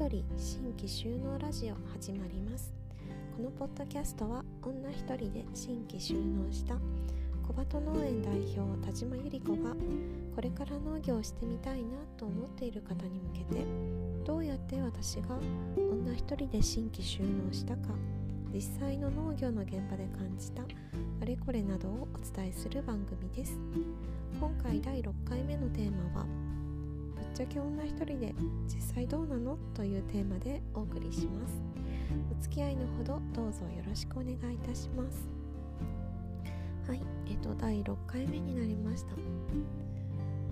一人新規就農ラジオ始まります。このポッドキャストは女一人で新規就農した小鳩農園代表田島由里子がこれから農業をしてみたいなと思っている方に向けて、どうやって私が女一人で新規就農したか、実際の農業の現場で感じたあれこれなどをお伝えする番組です。今回第6回目のテーマは、ぶっちゃけ女一人で実際どうなのというテーマでお送りします。お付き合いのほどどうぞよろしくお願いいたします。はい、第6回目になりました。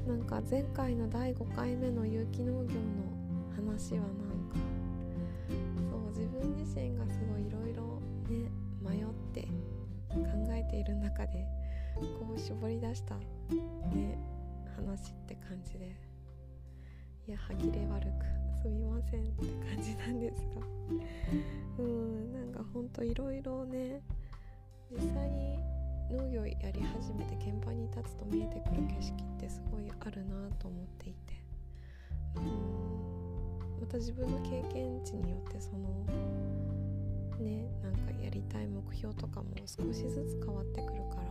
なんか前回の第5回目の有機農業の話はなんか自分自身がすごいいろいろね迷って考えている中でこう絞り出したね話って感じで、いや歯切れ悪くすみませんって感じなんですが、なんかほんといろいろね、実際に農業やり始めて現場に立つと見えてくる景色ってすごいあるなと思っていて、また自分の経験値によってそのね、なんかやりたい目標とかも少しずつ変わってくるから、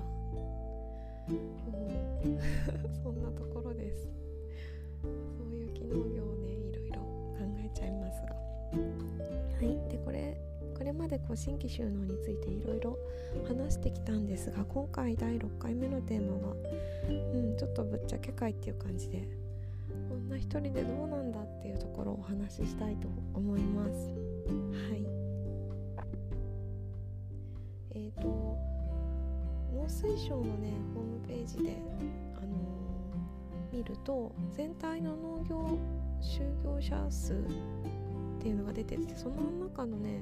そんなところです。そういう機能業をねいろいろ考えちゃいますが、はい、でこれまでこう新規就農についていろいろ話してきたんですが、今回第6回目のテーマは、ちょっとぶっちゃけ会っていう感じで、女一人でどうなんだっていうところをお話ししたいと思います。はい。農水省のねホームページで見ると、全体の農業就業者数っていうのが出てて、その中のね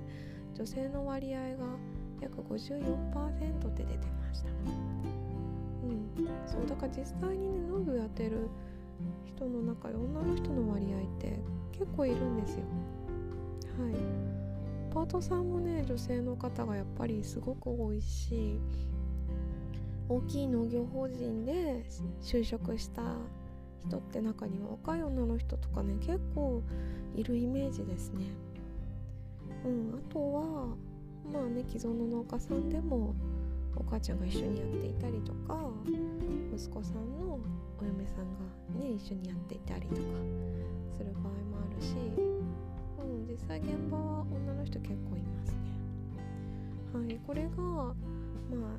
女性の割合が約 54% って出てました。そうだから実際にね農業やってる人の中で女の人の割合って結構いるんですよ。はい、パートさんもね女性の方がやっぱりすごく多いし、大きい農業法人で就職した人って中には若い女の人とかね結構いるイメージですね。あとはまあね既存の農家さんでもお母ちゃんが一緒にやっていたりとか、息子さんのお嫁さんがね一緒にやっていたりとかする場合もあるし、実際現場は女の人結構いますね。はい、これがまあ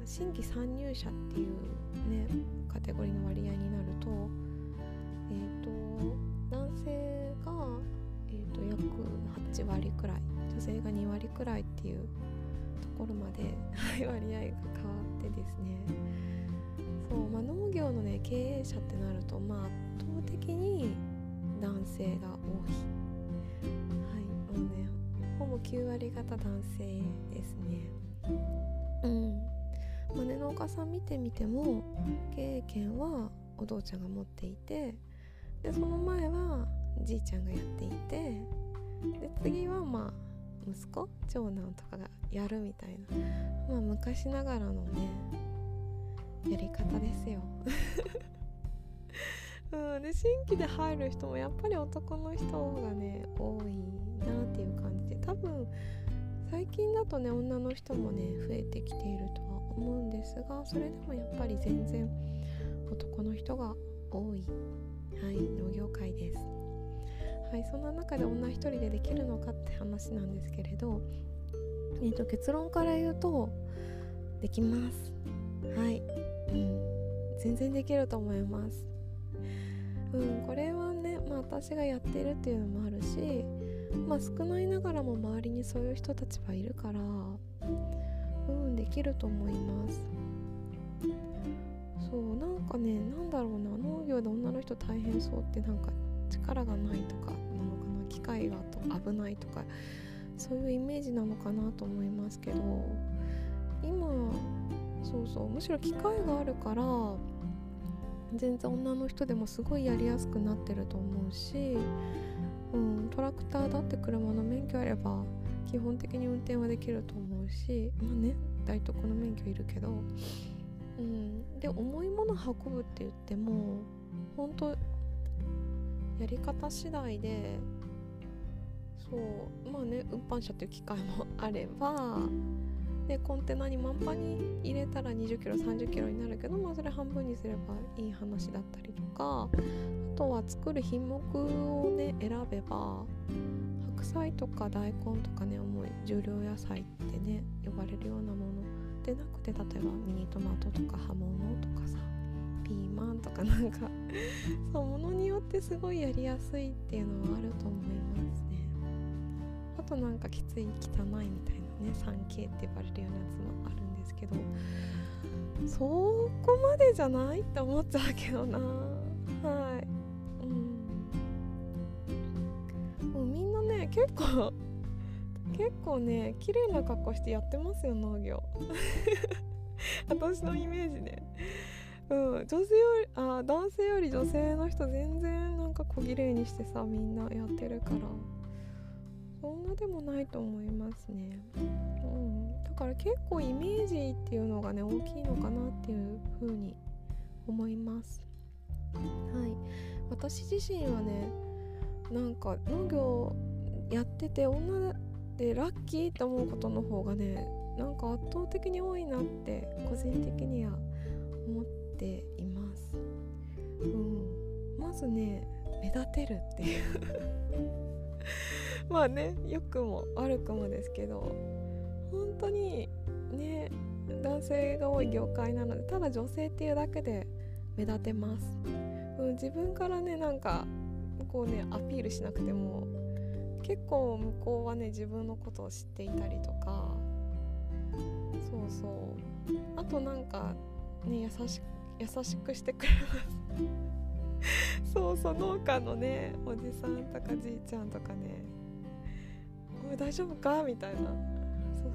新規参入者っていうねカテゴリーの割合になると、男性が約8割くらい、女性が2割くらいっていうところまで割合が変わってですね。そう、まあ、農業のね経営者ってなると、まあ、圧倒的に男性が多い。はい、もうねほぼ9割方男性ですね。まあね、農家さん見てみても経営権はお父ちゃんが持っていて、でその前はじいちゃんがやっていて、で次はまあ息子、長男とかがやるみたいな、まあ昔ながらのねやり方ですよ。で新規で入る人もやっぱり男の人がね多いなっていう感じで、多分最近だとね女の人もね増えてきているとは思うんですが、それでもやっぱり全然男の人が多い、はい、農業界です。はい、そんな中で女一人でできるのかって話なんですけれど、結論から言うとできます。はい、全然できると思います。これはね、まあ、私がやってるっていうのもあるし、まあ、少ないながらも周りにそういう人たちはいるから、できると思います。そうなんかね、なんだろうな、農業で女の人大変そうって、なんか力がないとかなのかな、機械が危ないとかそういうイメージなのかなと思いますけど、今むしろ機会があるから全然女の人でもすごいやりやすくなってると思うし、トラクターだって車の免許あれば基本的に運転はできると思うし、まあね大特の免許いるけど、で重いもの運ぶって言っても本当やり方次第で、そうまあね、運搬車という機械もあればでコンテナに満杯に入れたら20キロ30キロになるけど、まあ、それ半分にすればいい話だったりとか、あとは作る品目をね選べば白菜とか大根とかね重い重量野菜ってね呼ばれるようなものでなくて、例えばミニトマトとか葉物とかさピーマンとかなんかそうものによってすごいやりやすいっていうのはあると思いますね。あとなんかきつい汚いみたいなね 3K って呼ばれるようなやつもあるんですけど、そこまでじゃないって思っちゃうけどな。はい、うん、もうみんなね結構ね綺麗な格好してやってますよ農業私のイメージね、うん、男性より女性の人全然なんか小綺麗にしてさみんなやってるから、そんなでもないと思いますね、うん、だから結構イメージっていうのがね大きいのかなっていう風に思います。はい、私自身はねなんか農業やってて女でラッキーって思うことの方がねなんか圧倒的に多いなって個人的には思っています、うん、まずね目立てるっていうまあね良くも悪くもですけど、本当にね男性が多い業界なのでただ女性っていうだけで目立てます、うん、自分からねなんかこうねアピールしなくても結構向こうはね自分のことを知っていたりとか、そうそうあとなんかね優しくしてくれますそうそう農家のねおじさんとかじいちゃんとかねおい大丈夫かみたいな、そう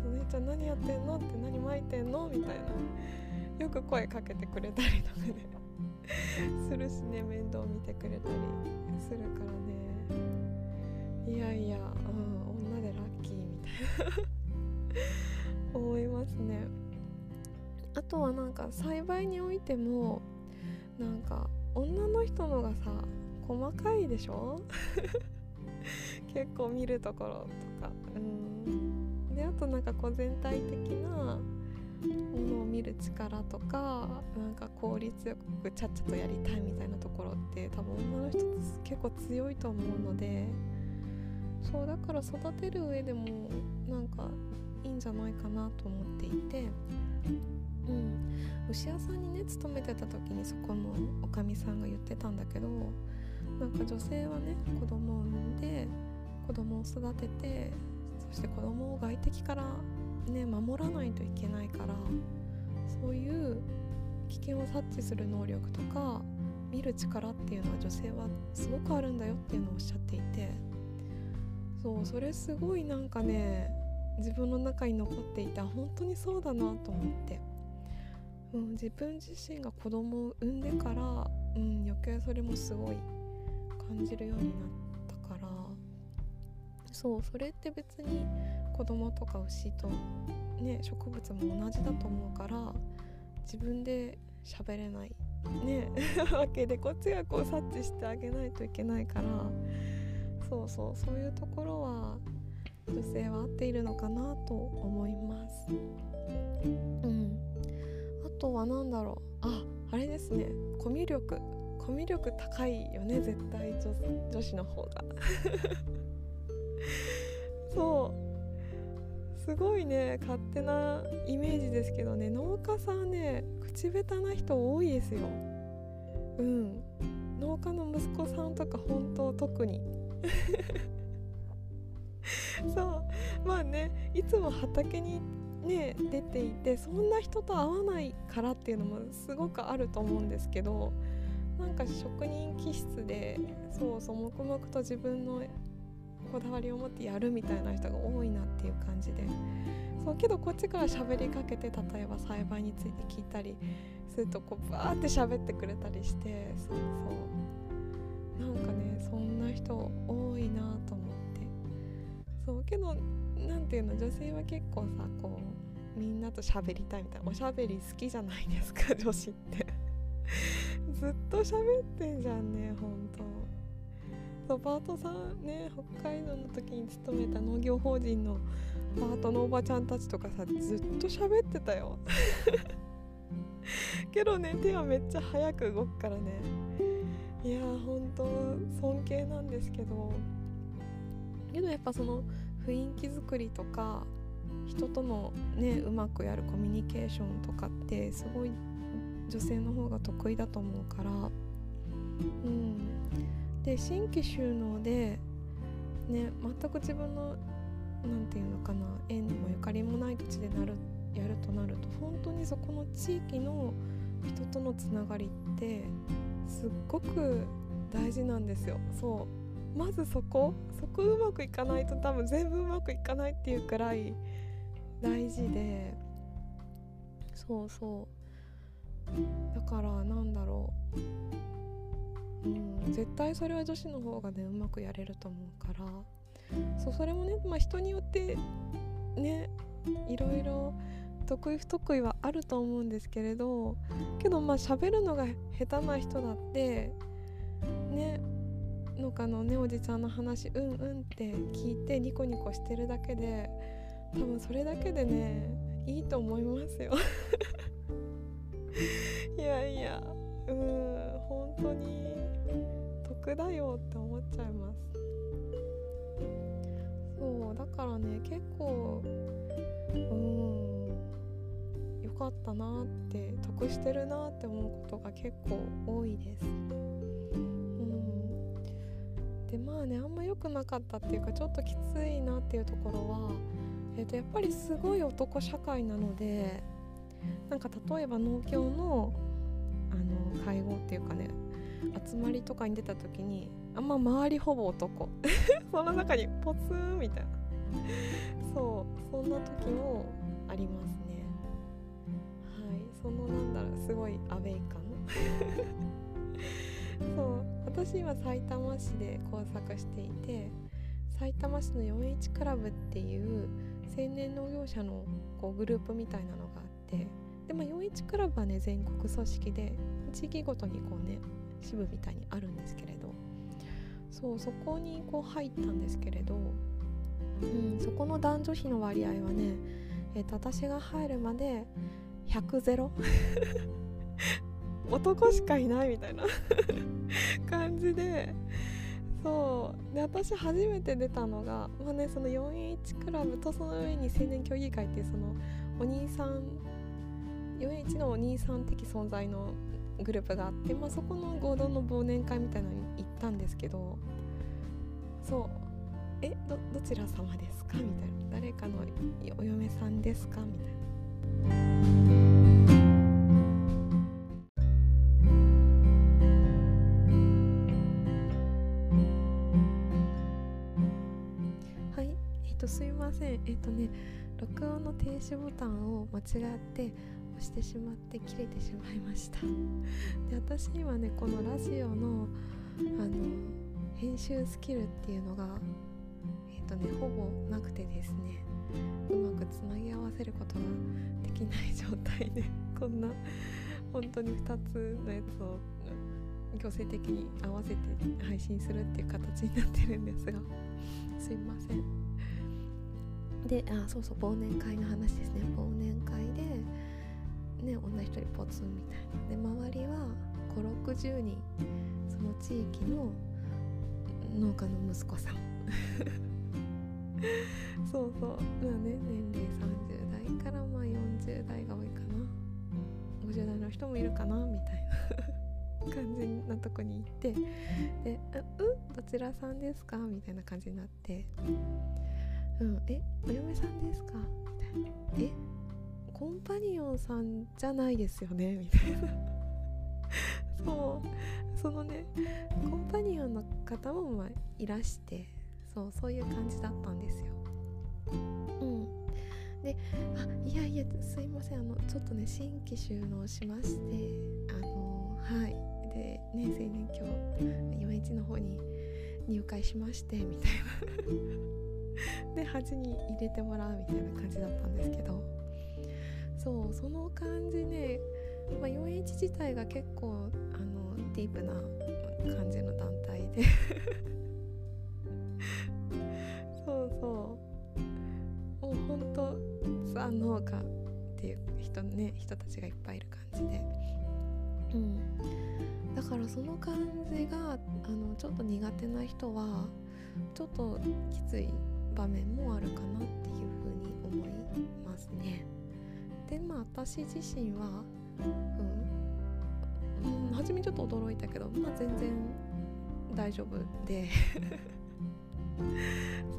そう姉ちゃん何やってんのって何巻いてんのみたいなよく声かけてくれたりとかねするしね面倒見てくれたりするからね、いやいや、うん、女でラッキーみたいな思いますね。あとはなんか栽培においてもなんか女の人のがさ細かいでしょ結構見るところとか、うん、であとなんかこう全体的なものを見る力とかなんか効率よくちゃっちゃとやりたいみたいなところって多分女の人って結構強いと思うので、そうだから育てる上でもなんかいいんじゃないかなと思っていて、うん、牛屋さんにね勤めてた時にそこのおかみさんが言ってたんだけど、なんか女性はね子供を産んで子供を育ててそして子供を外敵からね守らないといけないから、そういう危険を察知する能力とか見る力っていうのは女性はすごくあるんだよっていうのをおっしゃっていて、そうそれすごいなんかね自分の中に残っていて本当にそうだなと思って、うん、自分自身が子供を産んでから、うん、余計それもすごい感じるようになったから、そうそれって別に子供とか牛と、ね、植物も同じだと思うから自分で喋れない、ね、わけでこっちがこう察知してあげないといけないから、そうそうそういうところは女性は合っているのかなと思います、うん、あとはなんだろう、あれですね、コミュ力高いよね絶対 女子の方がそうすごいね勝手なイメージですけどね農家さんね口下手な人多いですよ、うん、農家の息子さんとか本当特にそうまあねいつも畑にね出ていてそんな人と会わないからっていうのもすごくあると思うんですけど、なんか職人気質でそうそう黙々と自分のこだわりを持ってやるみたいな人が多いなっていう感じで、そうけどこっちから喋りかけて例えば栽培について聞いたりするとこうバーって喋ってくれたりして、そうそうなんかねそんな人多いなと思って、そうけどなんていうの女性は結構さこうみんなと喋りたいみたいな、おしゃべり好きじゃないですか女子ってずっと喋ってんじゃんね本当、パートさんね、北海道の時に勤めた農業法人のパートのおばちゃんたちとかさ、ずっと喋ってたよけどね、手はめっちゃ早く動くからね、いやー本当尊敬なんですけど、やっぱその雰囲気作りとか人とのね、うまくやるコミュニケーションとかってすごい女性の方が得意だと思うから、うん、で新規収納で、ね、全く自分のなんていうのかな、縁もゆかりもない土地でやるとなると、本当にそこの地域の人とのつながりってすっごく大事なんですよ。そうまずそこうまくいかないと多分全部うまくいかないっていうくらい大事で、そうそう、だからなんだろう、うん、絶対それは女子の方がねうまくやれると思うから、それもね、まあ、人によってねいろいろ得意不得意はあると思うんですけれど、けどまあ喋るのが下手な人だってね、農家のねおじちゃんの話うんうんって聞いてニコニコしてるだけで、多分それだけでねいいと思いますよいやいや、うん、本当に得だよって思っちゃいます。そうだからね、結構うん、良かったなって、得してるなって思うことが結構多いです、うん、でまあね、あんま良くなかったっていうかちょっときついなっていうところは、やっぱりすごい男社会なので、なんか例えば農協の、会合っていうかね、集まりとかに出た時にあんま周りほぼ男その中にポツンみたいな、そうそんな時もありますね。はい、そのなんだろう、すごいアウェイ感そう私今埼玉市で工作していて、埼玉市の 4H クラブっていう青年農業者のこうグループみたいなのがあって、で、まあ、4H クラブはね全国組織で地域ごとにこうね支部みたいにあるんですけれど、そうそこにこう入ったんですけれど、うん、そこの男女比の割合はね、私が入るまで100-0 男しかいないみたいな感じで、そうで私初めて出たのが、まあね、その 4H クラブとその上に青年協議会っていうそのお兄さん 4H のお兄さん的存在のグループがあって、まあ、そこの合同の忘年会みたいなのに行ったんですけど、そうどちら様ですかみたいな、誰かのお嫁さんですかみたいな、はい、すいません、ね、録音の停止ボタンを間違って押してしまって切れてしまいました。で、私今ねこのラジオの編集スキルっていうのがほぼなくてですね、うまくつなぎ合わせることができない状態でこんな本当に2つのやつを強制的に合わせて配信するっていう形になってるんですが、すいません。で、あ、そうそう、忘年会の話ですね。忘年会でね、女一人ポツンみたいなで、周りは5-60人、その地域の農家の息子さんそうそう、まあね、年齢30代からまあ40代が多いかな、50代の人もいるかなみたいな感じなとこに行って、で、どちらさんですかみたいな感じになって、うん、お嫁さんですかみたいな、コンパニオンさんじゃないですよねみたいなそう、そのねコンパニオンの方もまあいらして、そういう感じだったんですよ。うん。で、あ、いやいや、すいません、ちょっとね新規収納しまして、はい。で、ね、青年協41の方に入会しましてみたいなで、8に入れてもらうみたいな感じだったんですけど、そうその感じね、まあ、4H 自体が結構ディープな感じの団体で農家っていう人たちがいっぱいいる感じで、うん、だからその感じがちょっと苦手な人はちょっときつい場面もあるかなっていうふうに思いますね。で、まあ私自身は、初めちょっと驚いたけど、まあ全然大丈夫で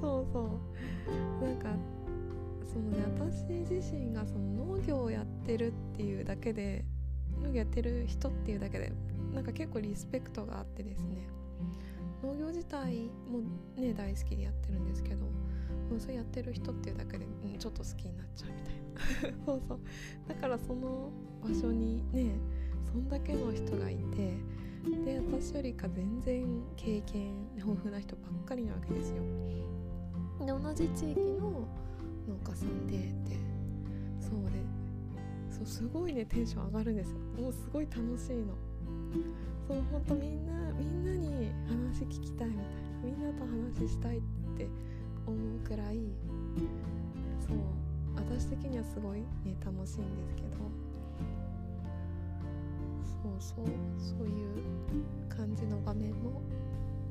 そうなんかそのね、私自身がその農業をやってるっていうだけで、農業やってる人っていうだけでなんか結構リスペクトがあってですね、農業自体もね大好きでやってるんですけど、それやってる人っていうだけで、ちょっと好きになっちゃうみたいなそうだからその場所にねそんだけの人がいて、で私よりか全然経験豊富な人ばっかりなわけですよ。で同じ地域の農家さんでってそうで、そうすごいねテンション上がるんですよ。もうすごい楽しいの。そう、本当みんなに話聞きたいみたいな、みんなと話したいって思うくらい、そう私的にはすごいね楽しいんですけど、そういう感じの場面も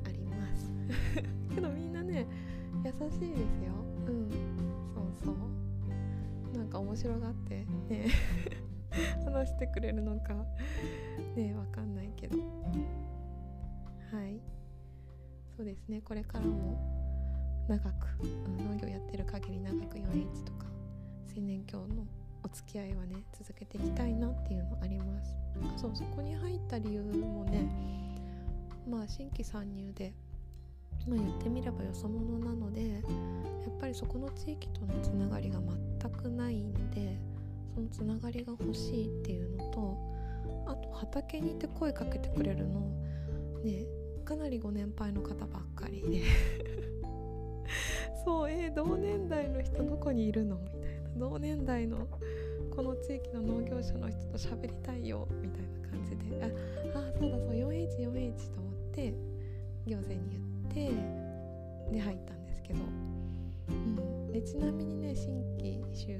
ありますけどみんなね優しいですよ。なんか面白がってね話してくれるのかねわかんないけど、はい、そうですね。これからも長く、農業やってる限り長く 4H とか青年協のお付き合いはね続けていきたいなっていうのあります。そこに入った理由もね、まあ新規参入で、まあ、言ってみればよそ者なので、やっぱりそこの地域とのつながりが全くないので、そのつながりが欲しいっていうのと、あと畑に行って声かけてくれるのね、かなりご年配の方ばっかりでそう、同年代の人どこにいるのみたいな、同年代のこの地域の農業者の人と喋りたいよみたいな感じで、そう 4H と思って行政に言ってで入ったんですけど、でちなみにね新規収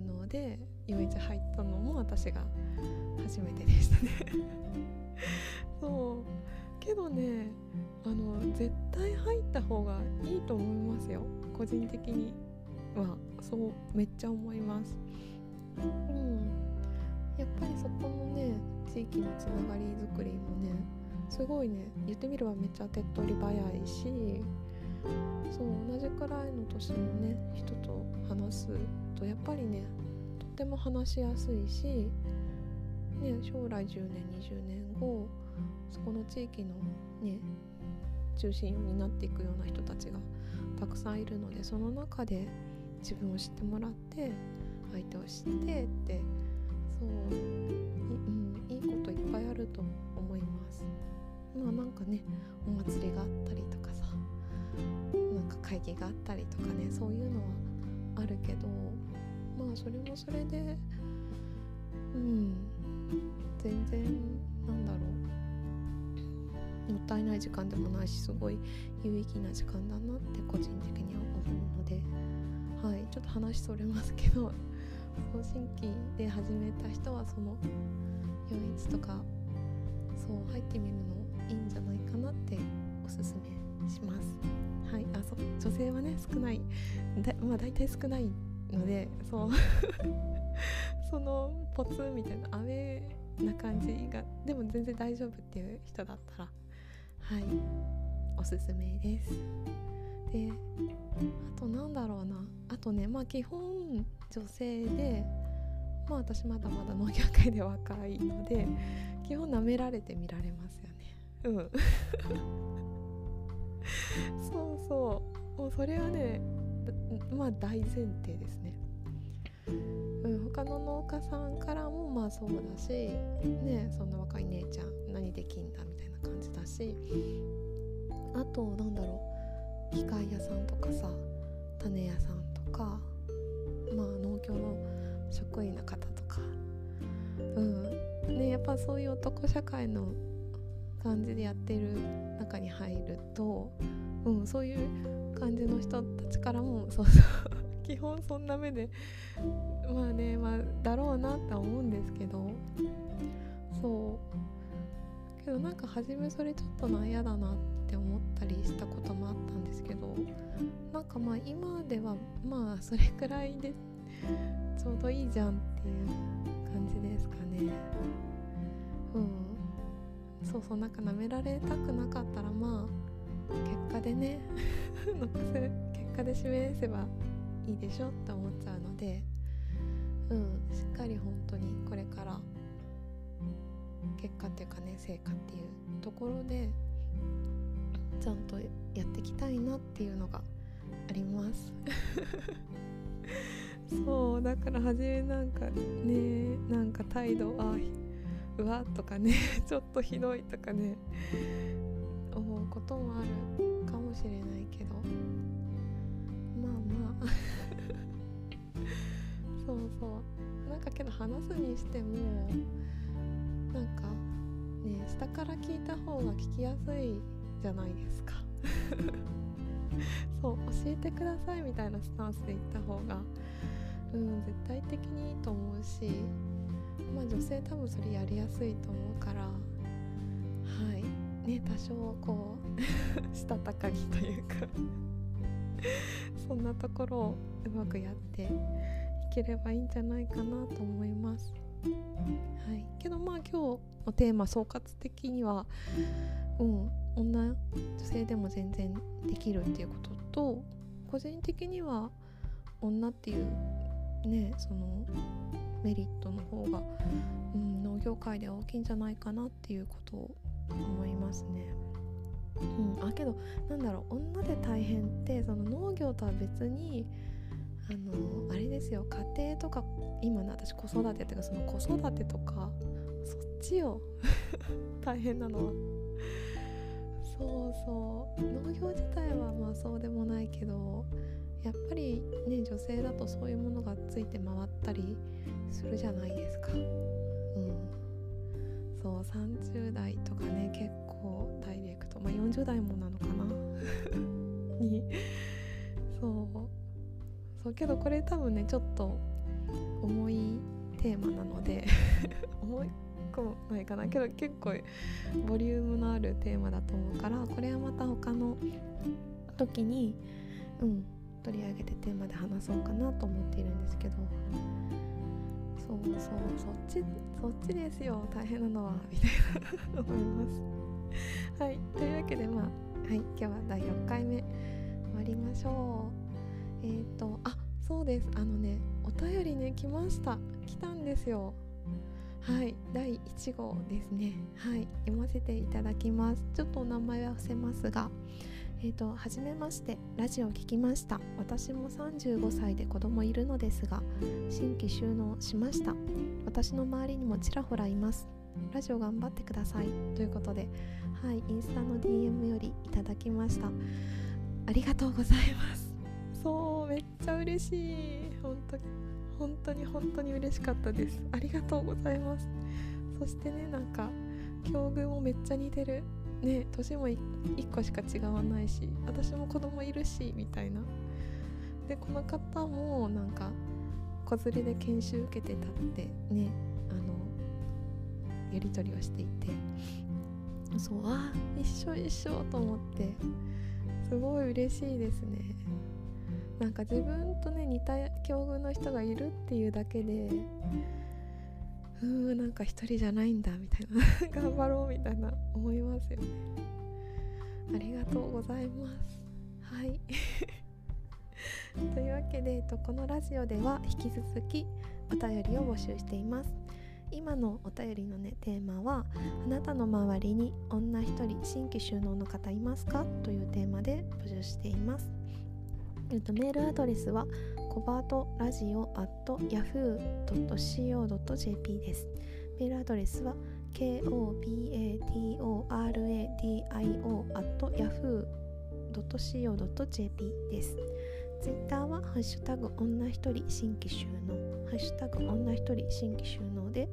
納で 4H 入ったのも私が初めてでしたねそうけどね、絶対入った方がいいと思いますよ。個人的にはそうめっちゃ思います。やっぱりそこのね地域のつながりづくりもねすごいね、言ってみればめっちゃ手っ取り早いし、そう同じくらいの年のね人と話すとやっぱりねとっても話しやすいし、ね、将来10年20年後そこの地域のね中心になっていくような人たちがたくさんいるので、その中で自分を知ってもらって相手を知ってって、そういいこといっぱいあると思います。まあなんかねお祭りがあったりとかさ、なんか会議があったりとかね、そういうのはあるけど、まあそれもそれで全然なんだろう、もったいない時間でもないし、すごい有意義な時間だなって個人的には思うので、はい、ちょっと話それますけど、新規で始めた人はその 4H とかそう入ってみるのいいんじゃないかなっておすすめします。はい、女性はね少ない大体少ないので、そうそのポツみたいなアウェーな感じがでも全然大丈夫っていう人だったら、はい、おすすめです。で、あとなんだろうな、あとね、まあ基本女性で、まあ私まだまだ農業界で若いので、基本舐められて見られますよね。もうそれはね、まあ大前提ですね。他の農家さんからもまあそうだし、ね、そんな若い姉ちゃん何できんだみたいな感じだし、あとなんだろう、機械屋さんとかさ、種屋さんとか、まあ農協の職員の方とか、ね、やっぱそういう男社会の感じでやってる中に入ると、そういう感じの人たちからもそう基本そんな目でまあね、まあだろうなとは思うんですけど、そうけどなんか初めそれちょっとな嫌だなって思ったりしたこともあったんですけど、なんかまあ今ではまあそれくらいでちょうどいいじゃんっていう感じですかね。うん、そうそう、なんか舐められたくなかったらまあ結果でね結果で示せばいいでしょって思っちゃうので、うん、しっかり本当にこれから結果っていうかね、成果っていうところでちゃんとやっていきたいなっていうのがありますそうだから初めなんかね、なんか態度はうわとかねちょっとひどいとかね思うこともあるかもしれないけど、まあまあそうそう、なんかけど話すにしてもなんかね、下から聞いた方が聞きやすいじゃないですかそう、教えてくださいみたいなスタンスで言った方が、うん、絶対的にいいと思うし、まあ女性多分それやりやすいと思うから、はいね、多少こうしたたかぎというかそんなところをうまくやっていければいいんじゃないかなと思います。はい、けどまあ今日のテーマ総括的には、うん、女性でも全然できるっていうことと、個人的には女っていうね、そのメリットの方が、うん、農業界では大きいんじゃないかなっていうことを思いますね。うん、あけどなんだろう、女で大変ってその農業とは別にあれですよ、家庭とか今ね、私子育てとかその子育てとかそっちよ大変なのはそうそう、農業自体はまあそうでもないけど、やっぱりね、女性だとそういうものがついて回ったりするじゃないですか。うん、そう30代とかね、結構ダイレクト、まあ40代もなのかなにそうけどこれ多分ね、ちょっと重いテーマなので重いかもないかな、けど結構ボリュームのあるテーマだと思うから、これはまた他の時に、うん、取り上げてテーマで話そうかなと思っているんですけど、そうそう、そっちですよ大変なのはみたいな思いますはい、というわけでまあ、はい、今日は第6回目終わりましょう。あ、そうです、ね、お便りね、来たんですよ。はい、第1号ですね。はい、読ませていただきます。ちょっとお名前は伏せますが、はじめまして、ラジオ聞きました。私も35歳で子供いるのですが、新規就農しました。私の周りにもちらほらいます。ラジオ頑張ってくださいということで、はい、インスタの DM よりいただきました。ありがとうございます。そう、めっちゃ嬉しい。本当に嬉しかったです。ありがとうございます。そしてね、なんか境遇もめっちゃ似てるね、年も1個しか違わないし、私も子供いるしみたいな。で、この方もなんか子連れで研修受けてたってね、やり取りをしていて、そう、あ、一緒と思って、すごい嬉しいですね。なんか自分とね、似た境遇の人がいるっていうだけで、なんか一人じゃないんだみたいな頑張ろうみたいな思いますよね。ありがとうございます。はいというわけで、このラジオでは引き続きお便りを募集しています。今のお便りのね、テーマは、あなたの周りに女一人新規就農の方いますかというテーマで募集しています。メールアドレスはkobato.radio@yahoo.co.jp です。メールアドレスは kobato.radio@yahoo.co.jp です。ツイッターはハッシュタグ女一人新規就農、ハッシュタグ女一人新規就農で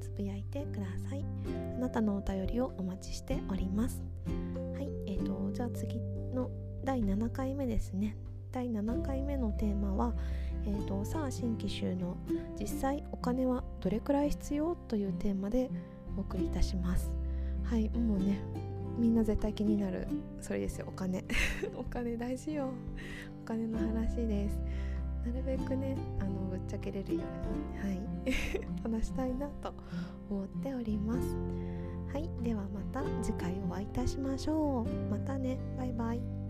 つぶやいてください。あなたのお便りをお待ちしております。はい、じゃあ次の第7回目ですね。第7回目のテーマは、さあ新規収納、実際お金はどれくらい必要というテーマでお送りいたします。はい、もうね、みんな絶対気になるそれですよ、お金お金大事よ、お金の話です。なるべくねぶっちゃけれるように、はい、話したいなと思っております。はい、ではまた次回お会いいたしましょう。またね、バイバイ。